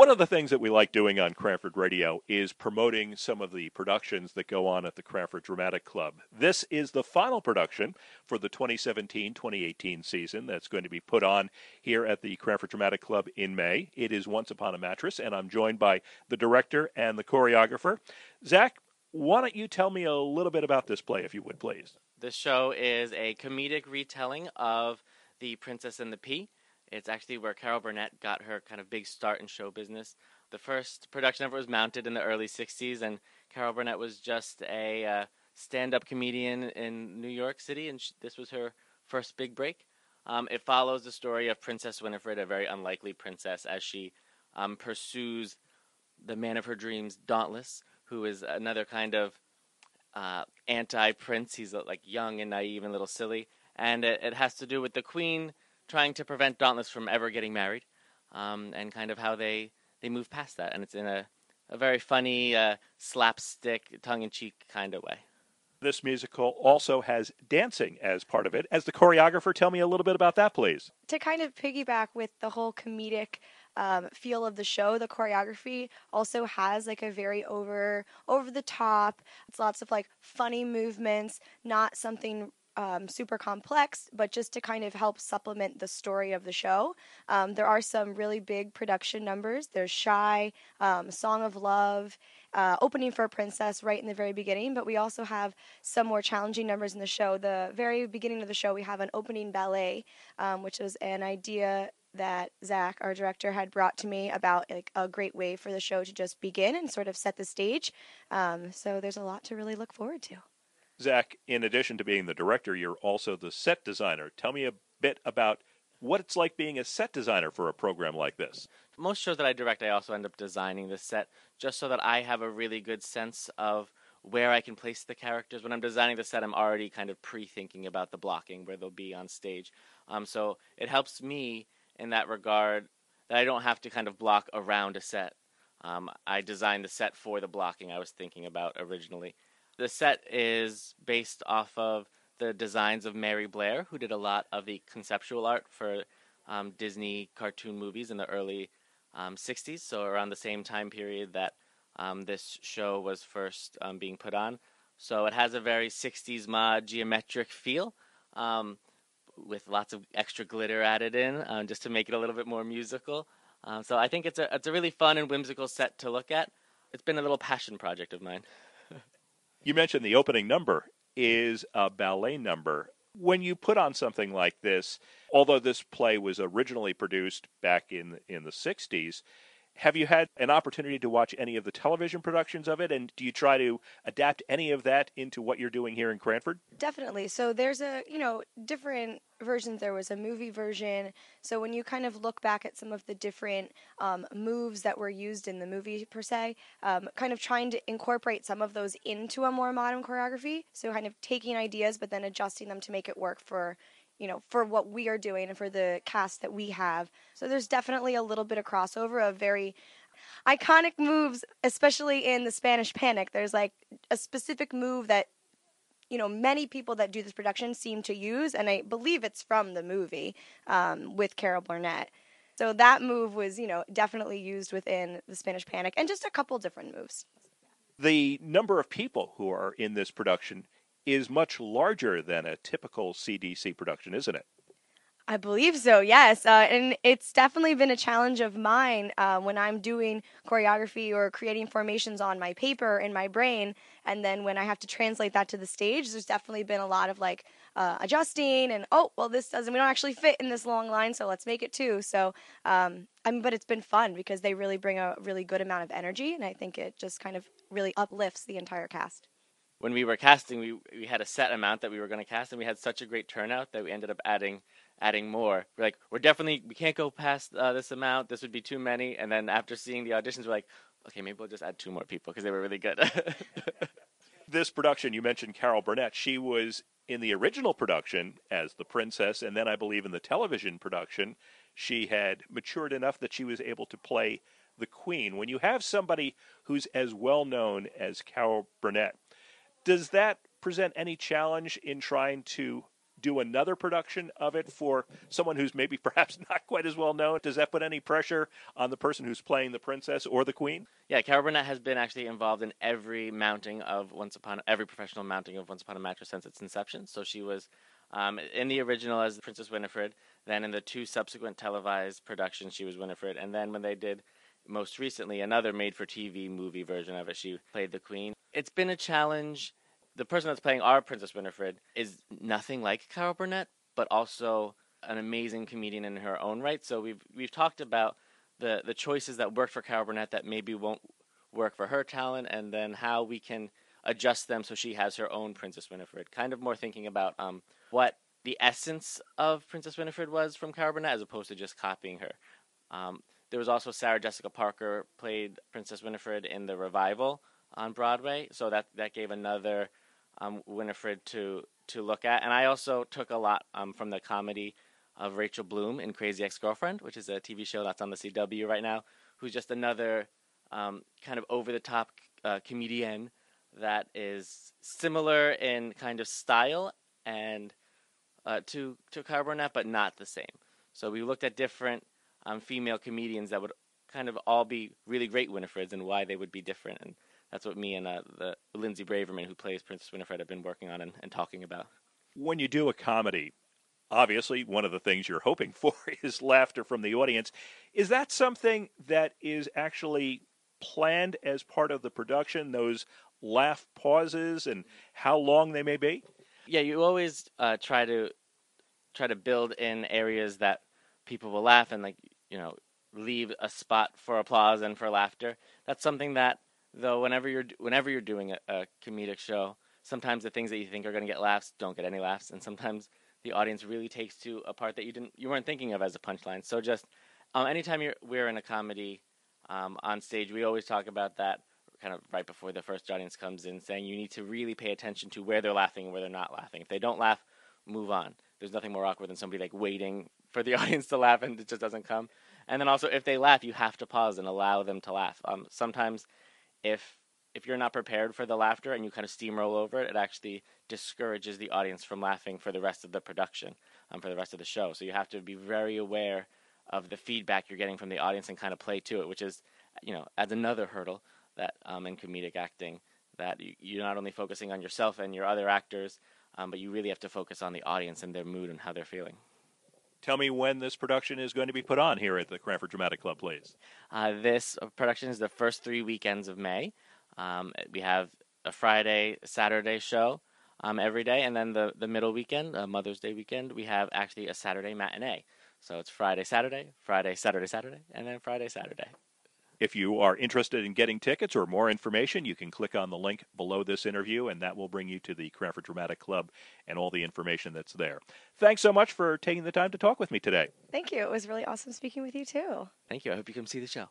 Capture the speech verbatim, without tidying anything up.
one of the things that we like doing on Cranford Radio is promoting some of the productions that go on at the Cranford Dramatic Club. This is the final production for the twenty seventeen twenty eighteen season that's going to be put on here at the Cranford Dramatic Club in May. It is Once Upon a Mattress, and I'm joined by the director and the choreographer. Zach, why don't you tell me a little bit about this play, if you would, please? The show is a comedic retelling of The Princess and the Pea. It's actually where Carol Burnett got her kind of big start in show business. The first production ever was mounted in the early sixties, and Carol Burnett was just a uh, stand-up comedian in New York City, and she, this was her first big break. Um, it follows the story of Princess Winifred, a very unlikely princess, as she um, pursues the man of her dreams, Dauntless, who is another kind of uh, anti-prince. He's like young and naive and a little silly, and it, it has to do with the queen trying to prevent Dauntless from ever getting married, um, and kind of how they, they move past that. And it's in a, a very funny, uh, slapstick, tongue-in-cheek kind of way. This musical also has dancing as part of it. As the choreographer, tell me a little bit about that, please. To kind of piggyback with the whole comedic um, feel of the show, the choreography also has like a very over, over the top. It's lots of like funny movements, not something Um, super complex, but just to kind of help supplement the story of the show. Um, there are some really big production numbers. There's Shy, um, Song of Love, uh, Opening for a Princess right in the very beginning, but we also have some more challenging numbers in the show. The very beginning of the show, we have an opening ballet, um, which is an idea that Zach, our director, had brought to me about like a great way for the show to just begin and sort of set the stage. Um, so there's a lot to really look forward to. Zach, in addition to being the director, you're also the set designer. Tell me a bit about what it's like being a set designer for a program like this. Most shows that I direct, I also end up designing the set just so that I have a really good sense of where I can place the characters. When I'm designing the set, I'm already kind of pre-thinking about the blocking, where they'll be on stage. Um, so it helps me in that regard that I don't have to kind of block around a set. Um, I designed the set for the blocking I was thinking about originally. The set is based off of the designs of Mary Blair, who did a lot of the conceptual art for um, Disney cartoon movies in the early um, sixties, so around the same time period that um, this show was first um, being put on. So it has a very sixties mod geometric feel, um, with lots of extra glitter added in, um, just to make it a little bit more musical. Um, so I think it's a, it's a really fun and whimsical set to look at. It's been a little passion project of mine. You mentioned the opening number is a ballet number. When you put on something like this, although this play was originally produced back in, in the sixties, have you had an opportunity to watch any of the television productions of it? And do you try to adapt any of that into what you're doing here in Cranford? Definitely. So there's a, you know, different versions. There was a movie version. So when you kind of look back at some of the different um, moves that were used in the movie per se, um, kind of trying to incorporate some of those into a more modern choreography. So kind of taking ideas, but then adjusting them to make it work for you know, for what we are doing and for the cast that we have. So there's definitely a little bit of crossover of very iconic moves, especially in the Spanish Panic. There's like a specific move that, you know, many people that do this production seem to use, and I believe it's from the movie um, with Carol Burnett. So that move was, you know, definitely used within the Spanish Panic, and just a couple different moves. The number of people who are in this production is much larger than a typical C D C production, isn't it? I believe so, yes. Uh, and it's definitely been a challenge of mine uh, when I'm doing choreography or creating formations on my paper in my brain, and then when I have to translate that to the stage, there's definitely been a lot of like uh, adjusting and, oh, well, this doesn't, we don't actually fit in this long line, so let's make it two. So, um, I mean, but it's been fun because they really bring a really good amount of energy, and I think it just kind of really uplifts the entire cast. When we were casting, we we had a set amount that we were going to cast, and we had such a great turnout that we ended up adding adding more. We're like, we're definitely, we can't go past uh, this amount. This would be too many. And then after seeing the auditions, we're like, okay, maybe we'll just add two more people because they were really good. This production, you mentioned Carol Burnett. She was in the original production as the princess, and then I believe in the television production, she had matured enough that she was able to play the queen. When you have somebody who's as well known as Carol Burnett, does that present any challenge in trying to do another production of it for someone who's maybe perhaps not quite as well known? Does that put any pressure on the person who's playing the princess or the queen? Yeah, Carol Burnett has been actually involved in every mounting of Once Upon every professional mounting of Once Upon a Mattress since its inception. So she was um, in the original as Princess Winifred. Then in the two subsequent televised productions, she was Winifred. And then when they did most recently another made-for-T V movie version of it, she played the queen. It's been a challenge. The person that's playing our Princess Winifred is nothing like Carol Burnett, but also an amazing comedian in her own right. So we've we've talked about the, the choices that work for Carol Burnett that maybe won't work for her talent, and then how we can adjust them so she has her own Princess Winifred. Kind of more thinking about um, what the essence of Princess Winifred was from Carol Burnett as opposed to just copying her. Um, there was also Sarah Jessica Parker played Princess Winifred in the revival on Broadway, so that, that gave another... Um, Winifred to to look at. And I also took a lot um, from the comedy of Rachel Bloom in Crazy Ex-Girlfriend, which is a T V show that's on the C W right now, who's just another um, kind of over-the-top uh, comedian that is similar in kind of style and uh, to, to Carol Burnett, but not the same. So we looked at different um, female comedians that would kind of all be really great Winifreds and why they would be different. And that's what me and uh, the Lindsay Braverman, who plays Princess Winifred, have been working on and, and talking about. When you do a comedy, obviously one of the things you're hoping for is laughter from the audience. Is that something that is actually planned as part of the production, those laugh pauses and how long they may be? Yeah, you always uh, try to try to build in areas that people will laugh and, like, you know, leave a spot for applause and for laughter. That's something that, though, whenever you're whenever you're doing a, a comedic show, sometimes the things that you think are going to get laughs don't get any laughs, and sometimes the audience really takes to a part that you didn't you weren't thinking of as a punchline. So just um, anytime you're we're in a comedy um, on stage, we always talk about that kind of right before the first audience comes in, saying you need to really pay attention to where they're laughing and where they're not laughing. If they don't laugh, move on. There's nothing more awkward than somebody like waiting for the audience to laugh and it just doesn't come. And then also, if they laugh, you have to pause and allow them to laugh. Um, sometimes. If if you're not prepared for the laughter and you kind of steamroll over it, it actually discourages the audience from laughing for the rest of the production, um, for the rest of the show. So you have to be very aware of the feedback you're getting from the audience and kind of play to it, which is, you know, adds another hurdle that um, in comedic acting, that you're not only focusing on yourself and your other actors, um, but you really have to focus on the audience and their mood and how they're feeling. Tell me when this production is going to be put on here at the Cranford Dramatic Club, please. Uh, this production is the first three weekends of May. Um, we have a Friday, Saturday show um, every day, and then the, the middle weekend, uh, Mother's Day weekend, we have actually a Saturday matinee. So it's Friday, Saturday, Friday, Saturday, Saturday, and then Friday, Saturday. If you are interested in getting tickets or more information, you can click on the link below this interview, and that will bring you to the Cranford Dramatic Club and all the information that's there. Thanks so much for taking the time to talk with me today. Thank you. It was really awesome speaking with you, too. Thank you. I hope you come see the show.